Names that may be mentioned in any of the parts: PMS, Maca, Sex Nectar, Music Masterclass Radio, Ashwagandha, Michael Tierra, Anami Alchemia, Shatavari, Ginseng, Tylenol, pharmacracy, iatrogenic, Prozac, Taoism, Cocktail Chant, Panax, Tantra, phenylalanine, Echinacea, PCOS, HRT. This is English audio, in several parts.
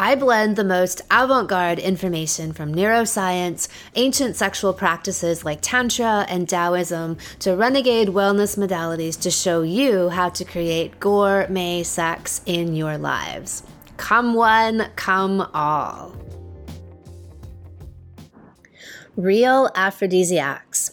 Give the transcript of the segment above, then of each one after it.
I blend the most avant-garde information from neuroscience, ancient sexual practices like Tantra and Taoism, to renegade wellness modalities to show you how to create gourmet sex in your lives. Come one, come all. Real aphrodisiacs.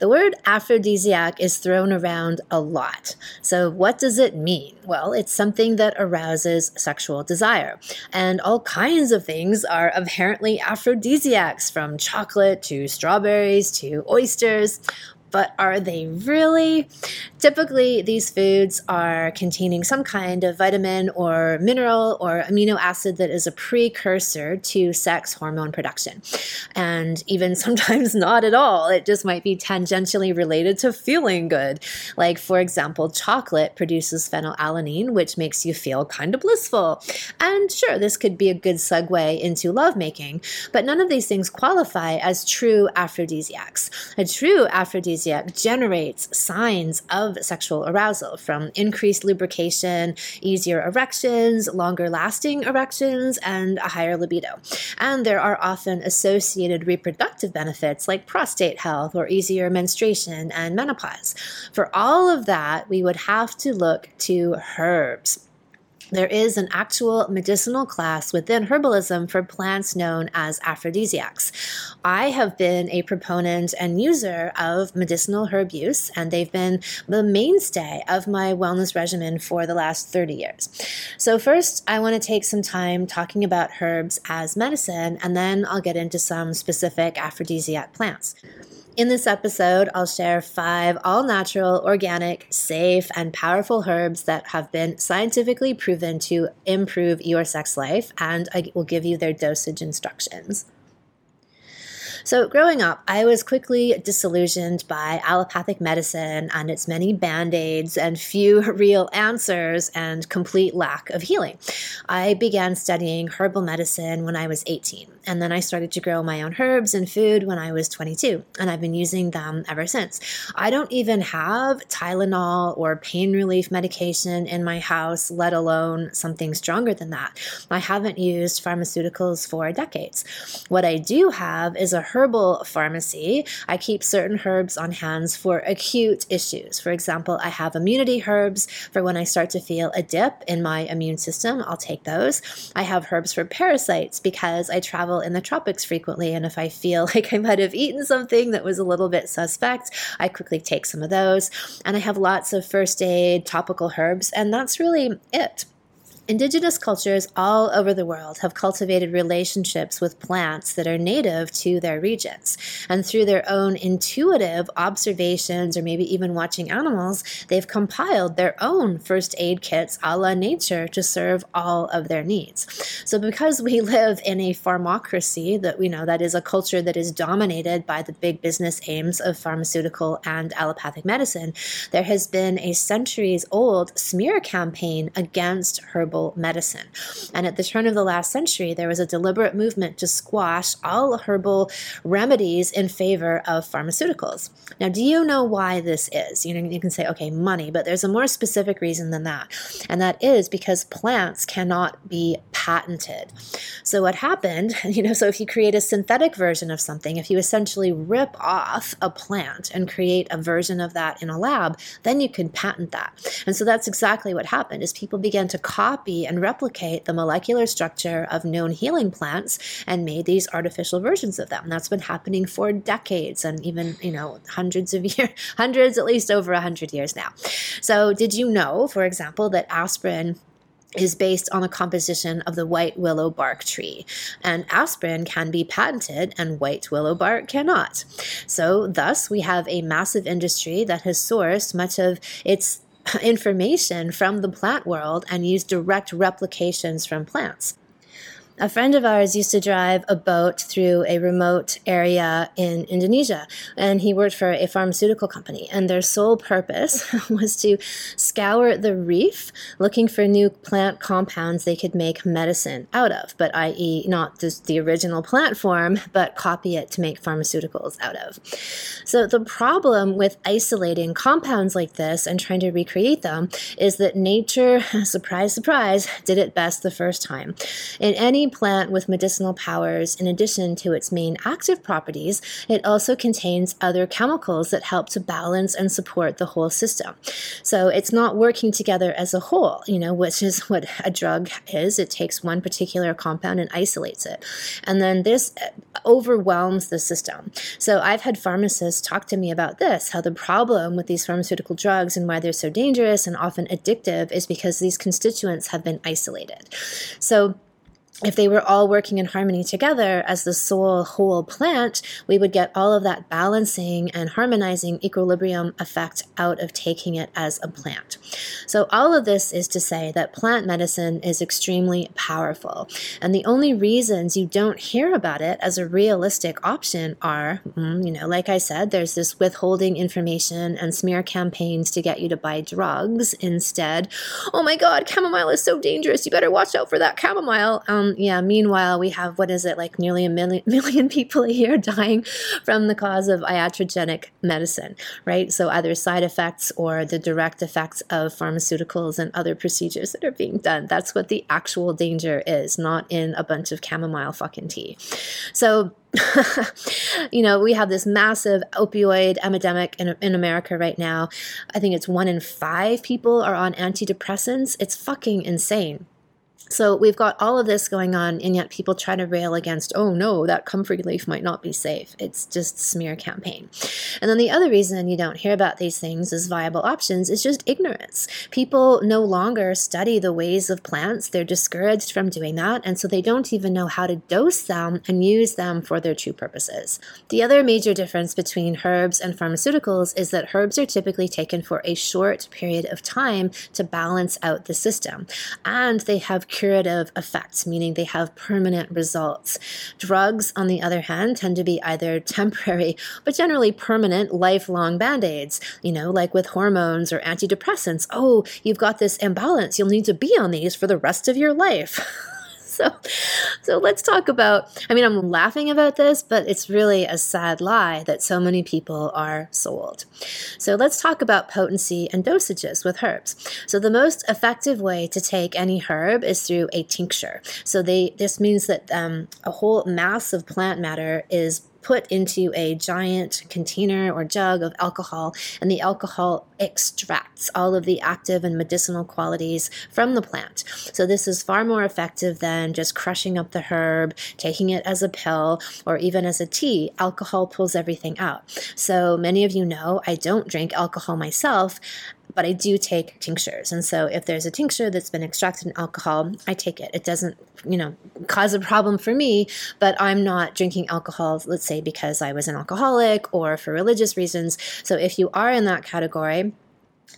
The word aphrodisiac is thrown around a lot. So what does it mean? Well, it's something that arouses sexual desire. And all kinds of things are apparently aphrodisiacs, from chocolate to strawberries to oysters. But are they really? Typically, these foods are containing some kind of vitamin or mineral or amino acid that is a precursor to sex hormone production. And even sometimes not at all. It just might be tangentially related to feeling good. Like, for example, chocolate produces phenylalanine, which makes you feel kind of blissful. And sure, this could be a good segue into lovemaking, but none of these things qualify as true aphrodisiacs. A true aphrodisiac generates signs of sexual arousal, from increased lubrication, easier erections, longer lasting erections, and a higher libido. And there are often associated reproductive benefits like prostate health or easier menstruation and menopause. For all of that, we would have to look to herbs. There is an actual medicinal class within herbalism for plants known as aphrodisiacs. I have been a proponent and user of medicinal herb use, and they've been the mainstay of my wellness regimen for the last 30 years. So first, I want to take some time talking about herbs as medicine, and then I'll get into some specific aphrodisiac plants. In this episode, I'll share 5 all-natural, organic, safe, and powerful herbs that have been scientifically proven to improve your sex life, and I will give you their dosage instructions. So growing up, I was quickly disillusioned by allopathic medicine and its many band-aids and few real answers and complete lack of healing. I began studying herbal medicine when I was 18, and then I started to grow my own herbs and food when I was 22, and I've been using them ever since. I don't even have Tylenol or pain relief medication in my house, let alone something stronger than that. I haven't used pharmaceuticals for decades. What I do have is a herbal pharmacy. I keep certain herbs on hand for acute issues. For example, I have immunity herbs for when I start to feel a dip in my immune system. I'll take those. I have herbs for parasites because I travel in the tropics frequently, and if I feel like I might have eaten something that was a little bit suspect, I quickly take some of those. And I have lots of first aid topical herbs, and that's really it. Indigenous cultures all over the world have cultivated relationships with plants that are native to their regions. And through their own intuitive observations, or maybe even watching animals, they've compiled their own first aid kits a la nature to serve all of their needs. So because we live in a pharmacracy, that we know that is a culture that is dominated by the big business aims of pharmaceutical and allopathic medicine, there has been a centuries-old smear campaign against herbal medicine. And at the turn of the last century, there was a deliberate movement to squash all herbal remedies in favor of pharmaceuticals. Now, do you know why this is? You can say, okay, money, but there's a more specific reason than that. And that is because plants cannot be patented. So what happened, so if you create a synthetic version of something, if you essentially rip off a plant and create a version of that in a lab, then you can patent that. And so that's exactly what happened, is people began to copy and replicate the molecular structure of known healing plants and made these artificial versions of them. That's been happening for decades, and even, at least over 100 years now. So did you know, for example, that aspirin is based on the composition of the white willow bark tree? And aspirin can be patented and white willow bark cannot. So thus we have a massive industry that has sourced much of its information from the plant world and use direct replications from plants. a friend of ours used to drive a boat through a remote area in Indonesia, and he worked for a pharmaceutical company, and their sole purpose was to scour the reef looking for new plant compounds they could make medicine out of, but i.e. not just the original plant form, but copy it to make pharmaceuticals out of. So the problem with isolating compounds like this and trying to recreate them is that nature, surprise, surprise, did it best the first time. In any plant with medicinal powers, in addition to its main active properties, it also contains other chemicals that help to balance and support the whole system. So it's not working together as a whole, which is what a drug is. It takes one particular compound and isolates it. And then this overwhelms the system. So I've had pharmacists talk to me about this, how the problem with these pharmaceutical drugs and why they're so dangerous and often addictive is because these constituents have been isolated. So if they were all working in harmony together as the sole whole plant, we would get all of that balancing and harmonizing equilibrium effect out of taking it as a plant. So all of this is to say that plant medicine is extremely powerful. And the only reasons you don't hear about it as a realistic option are, like I said, there's this withholding information and smear campaigns to get you to buy drugs instead. Oh my God, chamomile is so dangerous. You better watch out for that chamomile. Meanwhile, we have, nearly a million people a year dying from the cause of iatrogenic medicine, right? So either side effects or the direct effects of pharmaceuticals and other procedures that are being done. That's what the actual danger is, not in a bunch of chamomile fucking tea. So we have this massive opioid epidemic in America right now. I think it's 1 in 5 people are on antidepressants. It's fucking insane. So we've got all of this going on, and yet people try to rail against, oh no, that comfrey leaf might not be safe. It's just smear campaign. And then the other reason you don't hear about these things as viable options is just ignorance. People no longer study the ways of plants. They're discouraged from doing that, and so they don't even know how to dose them and use them for their true purposes. The other major difference between herbs and pharmaceuticals is that herbs are typically taken for a short period of time to balance out the system, and they have curative effects, meaning they have permanent results. Drugs, on the other hand, tend to be either temporary but generally permanent, lifelong band-aids, like with hormones or antidepressants. Oh, you've got this imbalance. You'll need to be on these for the rest of your life. So let's talk about, I'm laughing about this, but it's really a sad lie that so many people are sold. So let's talk about potency and dosages with herbs. So the most effective way to take any herb is through a tincture. So this means that a whole mass of plant matter is put into a giant container or jug of alcohol, and the alcohol extracts all of the active and medicinal qualities from the plant. So this is far more effective than just crushing up the herb, taking it as a pill, or even as a tea. Alcohol pulls everything out. So many of you know I don't drink alcohol myself, but I do take tinctures. And so if there's a tincture that's been extracted in alcohol, I take it. It doesn't, cause a problem for me, but I'm not drinking alcohol, let's say, because I was an alcoholic or for religious reasons. So if you are in that category,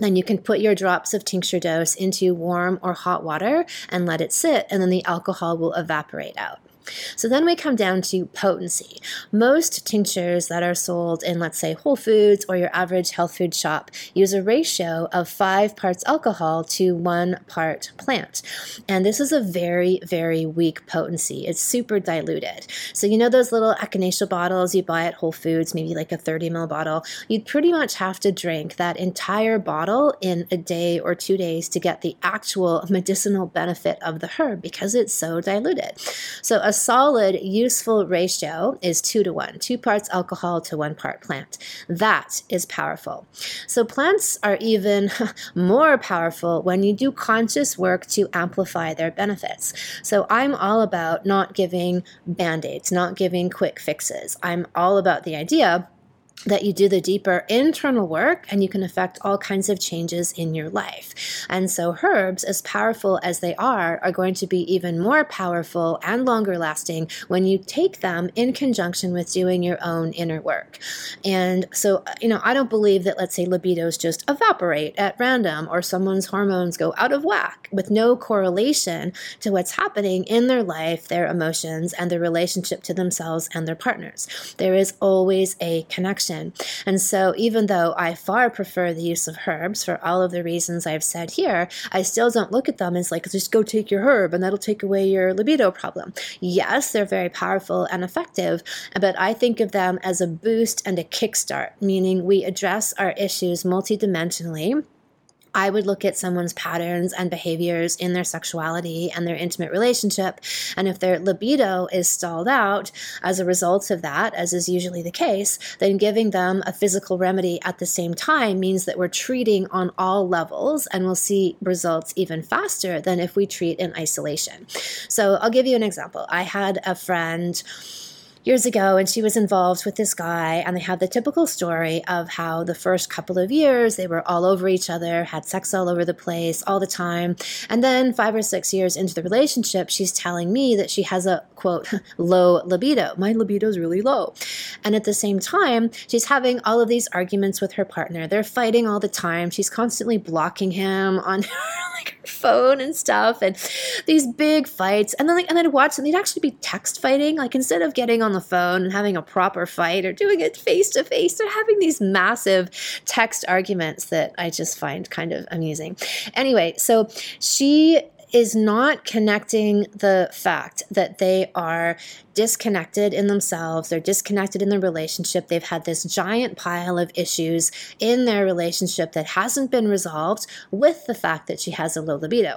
then you can put your drops of tincture dose into warm or hot water and let it sit, and then the alcohol will evaporate out. So then we come down to potency. Most tinctures that are sold in, let's say, Whole Foods or your average health food shop use a ratio of 5 parts alcohol to 1 part plant. And this is a very, very weak potency. It's super diluted. So those little echinacea bottles you buy at Whole Foods, maybe like a 30 ml bottle, you'd pretty much have to drink that entire bottle in a day or 2 days to get the actual medicinal benefit of the herb because it's so diluted. So a solid, useful ratio is 2 to 1, 2 parts alcohol to 1 part plant. That is powerful. So plants are even more powerful when you do conscious work to amplify their benefits. So I'm all about not giving band-aids, not giving quick fixes. I'm all about the idea that you do the deeper internal work and you can affect all kinds of changes in your life. And so herbs, as powerful as they are going to be even more powerful and longer lasting when you take them in conjunction with doing your own inner work. And so, you know, I don't believe that, let's say, libidos just evaporate at random or someone's hormones go out of whack with no correlation to what's happening in their life, their emotions, and their relationship to themselves and their partners. There is always a connection. And so even though I far prefer the use of herbs for all of the reasons I've said here, I still don't look at them as like, just go take your herb and that'll take away your libido problem. Yes, they're very powerful and effective, but I think of them as a boost and a kickstart, meaning we address our issues multidimensionally. I would look at someone's patterns and behaviors in their sexuality and their intimate relationship. And if their libido is stalled out as a result of that, as is usually the case, then giving them a physical remedy at the same time means that we're treating on all levels and we'll see results even faster than if we treat in isolation. So I'll give you an example. I had a friend years ago, and she was involved with this guy, and they have the typical story of how the first couple of years they were all over each other, had sex all over the place all the time, and then 5 or 6 years into the relationship, she's telling me that she has a, quote, low libido. My libido's really low. And at the same time, she's having all of these arguments with her partner. They're fighting all the time. She's constantly blocking him on her phone and stuff, and these big fights. And then, I'd watch, and they'd actually be text fighting, like instead of getting on the phone and having a proper fight or doing it face to face, they're having these massive text arguments that I just find kind of amusing. Anyway, so she is not connecting the fact that they are disconnected in themselves, they're disconnected in their relationship, they've had this giant pile of issues in their relationship that hasn't been resolved with the fact that she has a low libido.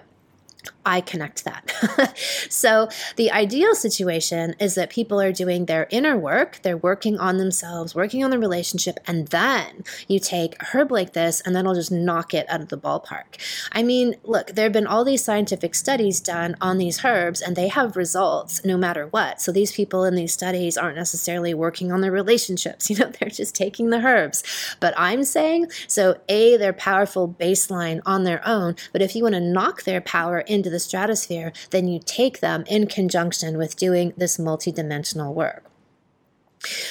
I connect that. So the ideal situation is that people are doing their inner work, they're working on themselves, working on the relationship, and then you take a herb like this and that'll just knock it out of the ballpark. I mean, look, there have been all these scientific studies done on these herbs and they have results no matter what. So these people in these studies aren't necessarily working on their relationships, you know, they're just taking the herbs. But I'm saying, so A, they're powerful baseline on their own, but if you want to knock their power into the stratosphere, then you take them in conjunction with doing this multidimensional work.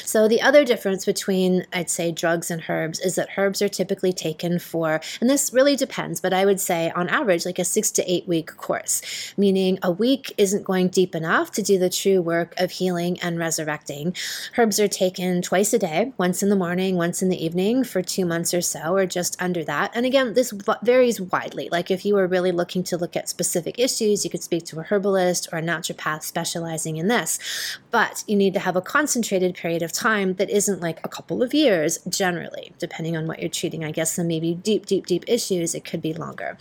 So the other difference between, I'd say, drugs and herbs is that herbs are typically taken for, and this really depends, but I would say on average like a 6 to 8 week course, meaning a week isn't going deep enough to do the true work of healing and resurrecting. Herbs are taken twice a day, once in the morning, once in the evening for 2 months or so, or just under that. And again, this varies widely. Like if you were really looking to look at specific issues, you could speak to a herbalist or a naturopath specializing in this, but you need to have a concentrated period of time that isn't like a couple of years generally, depending on what you're treating. I guess some maybe deep issues, it could be longer.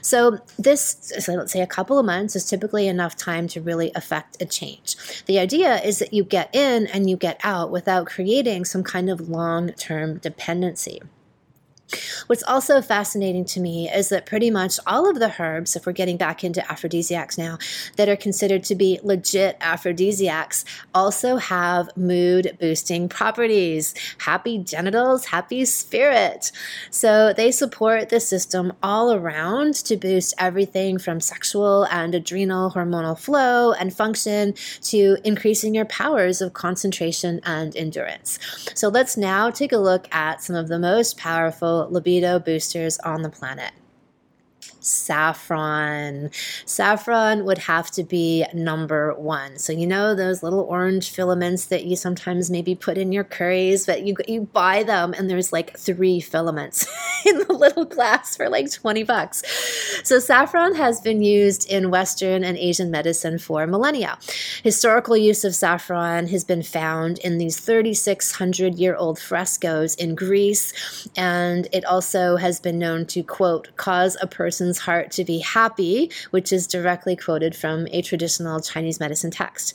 So this, let's say a couple of months is typically enough time to really affect a change. The idea is that you get in and you get out without creating some kind of long-term dependency. What's also fascinating to me is that pretty much all of the herbs, if we're getting back into aphrodisiacs now, that are considered to be legit aphrodisiacs also have mood-boosting properties. Happy genitals, happy spirit. So they support the system all around to boost everything from sexual and adrenal hormonal flow and function to increasing your powers of concentration and endurance. So let's now take a look at some of the most powerful libido boosters on the planet. Saffron. Saffron would have to be number one. So you know those little orange filaments that you sometimes maybe put in your curries, but you buy them and there's like 3 filaments in the little glass for like $20. So saffron has been used in Western and Asian medicine for millennia. Historical use of saffron has been found in these 3,600-year-old frescoes in Greece, and it also has been known to, quote, cause a person's person's heart to be happy, which is directly quoted from a traditional Chinese medicine text.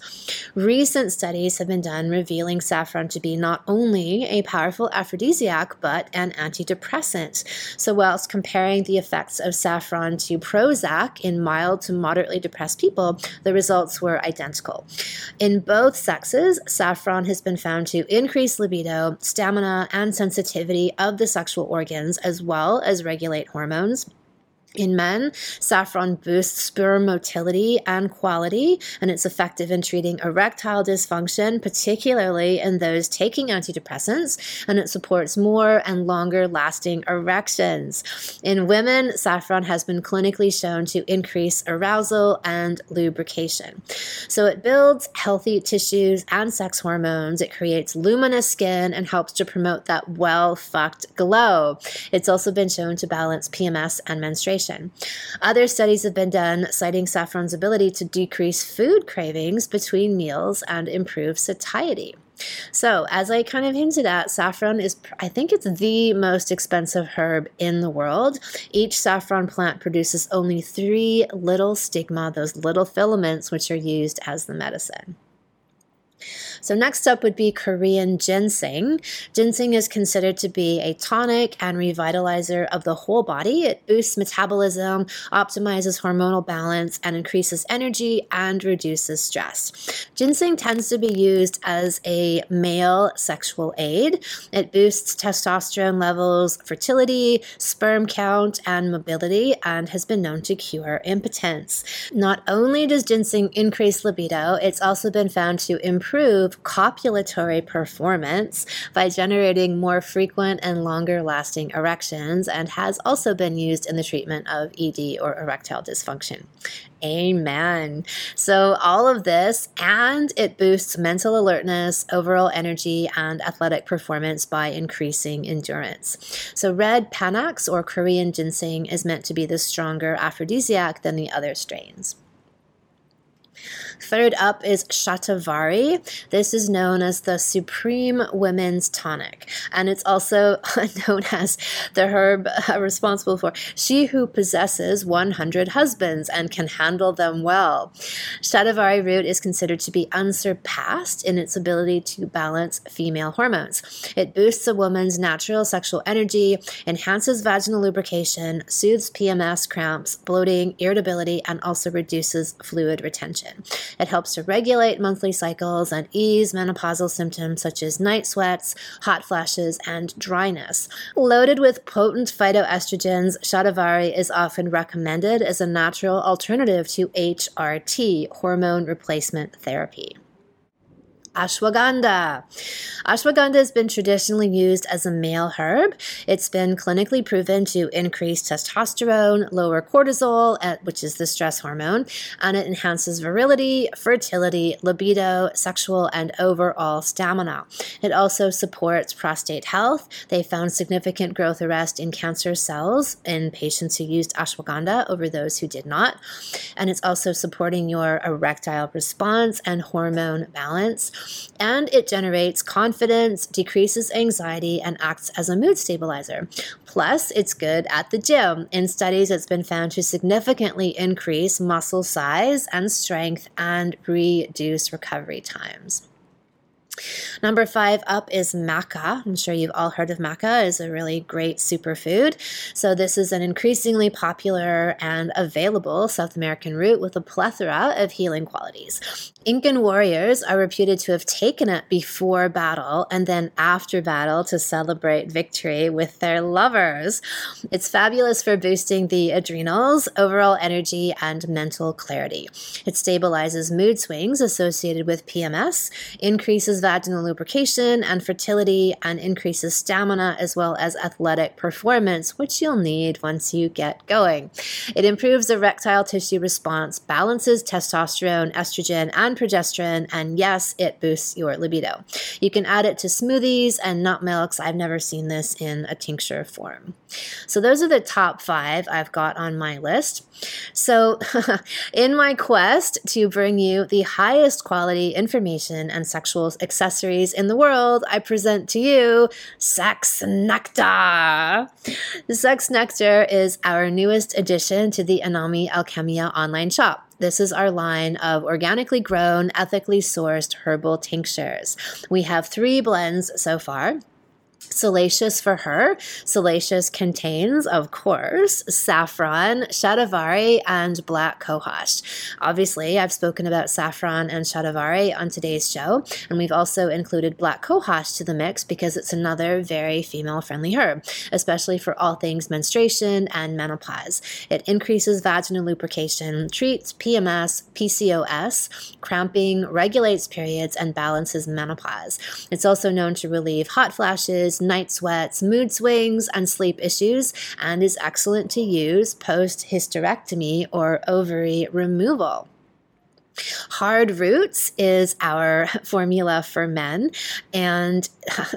Recent studies have been done revealing saffron to be not only a powerful aphrodisiac, but an antidepressant. So whilst comparing the effects of saffron to Prozac in mild to moderately depressed people, the results were identical. In both sexes, saffron has been found to increase libido, stamina, and sensitivity of the sexual organs, as well as regulate hormones. In men, saffron boosts sperm motility and quality, and it's effective in treating erectile dysfunction, particularly in those taking antidepressants, and it supports more and longer-lasting erections. In women, saffron has been clinically shown to increase arousal and lubrication. So it builds healthy tissues and sex hormones, it creates luminous skin, and helps to promote that well-fucked glow. It's also been shown to balance PMS and menstruation. Other studies have been done citing saffron's ability to decrease food cravings between meals and improve satiety. So, as I kind of hinted at, saffron is, I think it's the most expensive herb in the world. Each saffron plant produces only 3 little stigma, those little filaments which are used as the medicine. So next up would be Korean ginseng. Ginseng is considered to be a tonic and revitalizer of the whole body. It boosts metabolism, optimizes hormonal balance, and increases energy and reduces stress. Ginseng tends to be used as a male sexual aid. It boosts testosterone levels, fertility, sperm count, and mobility, and has been known to cure impotence. Not only does ginseng increase libido, it's also been found to improve copulatory performance by generating more frequent and longer-lasting erections, and has also been used in the treatment of ED or erectile dysfunction. Amen. So all of this, and it boosts mental alertness, overall energy, and athletic performance by increasing endurance. So red Panax or Korean ginseng is meant to be the stronger aphrodisiac than the other strains. Third up is Shatavari. This is known as the Supreme Women's Tonic, and it's also known as the herb responsible for she who possesses 100 husbands and can handle them well. Shatavari root is considered to be unsurpassed in its ability to balance female hormones. It boosts a woman's natural sexual energy, enhances vaginal lubrication, soothes PMS cramps, bloating, irritability, and also reduces fluid retention. It helps to regulate monthly cycles and ease menopausal symptoms such as night sweats, hot flashes, and dryness. Loaded with potent phytoestrogens, Shatavari is often recommended as a natural alternative to HRT, hormone replacement therapy. Ashwagandha. Ashwagandha has been traditionally used as a male herb. It's been clinically proven to increase testosterone, lower cortisol, which is the stress hormone, and it enhances virility, fertility, libido, sexual, and overall stamina. It also supports prostate health. They found significant growth arrest in cancer cells in patients who used ashwagandha over those who did not. And it's also supporting your erectile response and hormone balance. And it generates confidence, decreases anxiety, and acts as a mood stabilizer. Plus, it's good at the gym. In studies, it's been found to significantly increase muscle size and strength and reduce recovery times. Number 5 up is maca. I'm sure you've all heard of maca. It's a really great superfood. So this is an increasingly popular and available South American root with a plethora of healing qualities. Incan warriors are reputed to have taken it before battle and then after battle to celebrate victory with their lovers. It's fabulous for boosting the adrenals, overall energy, and mental clarity. It stabilizes mood swings associated with PMS, increases vaginal lubrication and fertility, and increases stamina as well as athletic performance, which you'll need once you get going. It improves erectile tissue response, balances testosterone, estrogen, and progesterone, and yes, it boosts your libido. You can add it to smoothies and nut milks. I've never seen this in a tincture form. So those are the top 5 I've got on my list. So in my quest to bring you the highest quality information and sexual experience accessories in the world, I present to you Sex Nectar. Sex Nectar is our newest addition to the Anami Alchemia online shop. This is our line of organically grown, ethically sourced herbal tinctures. We have 3 blends so far. Salacious for Her. Salacious contains, of course, saffron, shatavari, and black cohosh. Obviously, I've spoken about saffron and shatavari on today's show, and we've also included black cohosh to the mix because it's another very female-friendly herb, especially for all things menstruation and menopause. It increases vaginal lubrication, treats PMS, PCOS, cramping, regulates periods, and balances menopause. It's also known to relieve hot flashes, night sweats, mood swings, and sleep issues, and is excellent to use post-hysterectomy or ovary removal. Hard Roots is our formula for men, and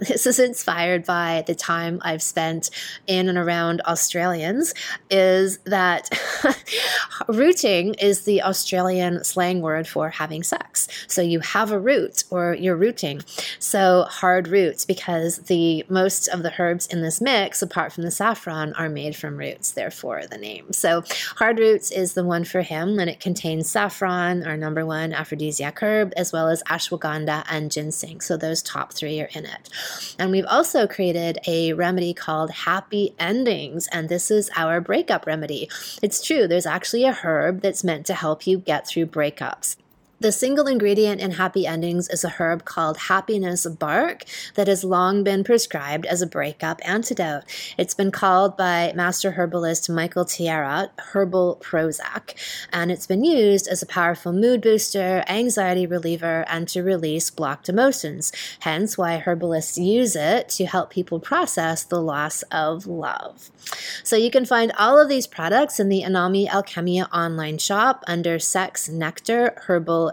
this is inspired by the time I've spent in and around Australians, is that rooting is the Australian slang word for having sex. So you have a root or you're rooting. So hard roots, because the most of the herbs in this mix, apart from the saffron, are made from roots, therefore the name. So Hard Roots is the one for him, and it contains saffron, our number one aphrodisiac herb, as well as ashwagandha and ginseng. So those top 3 are in it. And we've also created a remedy called Happy Endings, and this is our breakup remedy. It's true, there's actually a herb that's meant to help you get through breakups. The single ingredient in Happy Endings is a herb called happiness bark that has long been prescribed as a breakup antidote. It's been called by master herbalist Michael Tierra herbal Prozac, and it's been used as a powerful mood booster, anxiety reliever, and to release blocked emotions, hence why herbalists use it to help people process the loss of love. So you can find all of these products in the Anami Alchemia online shop under Sex Nectar Herbal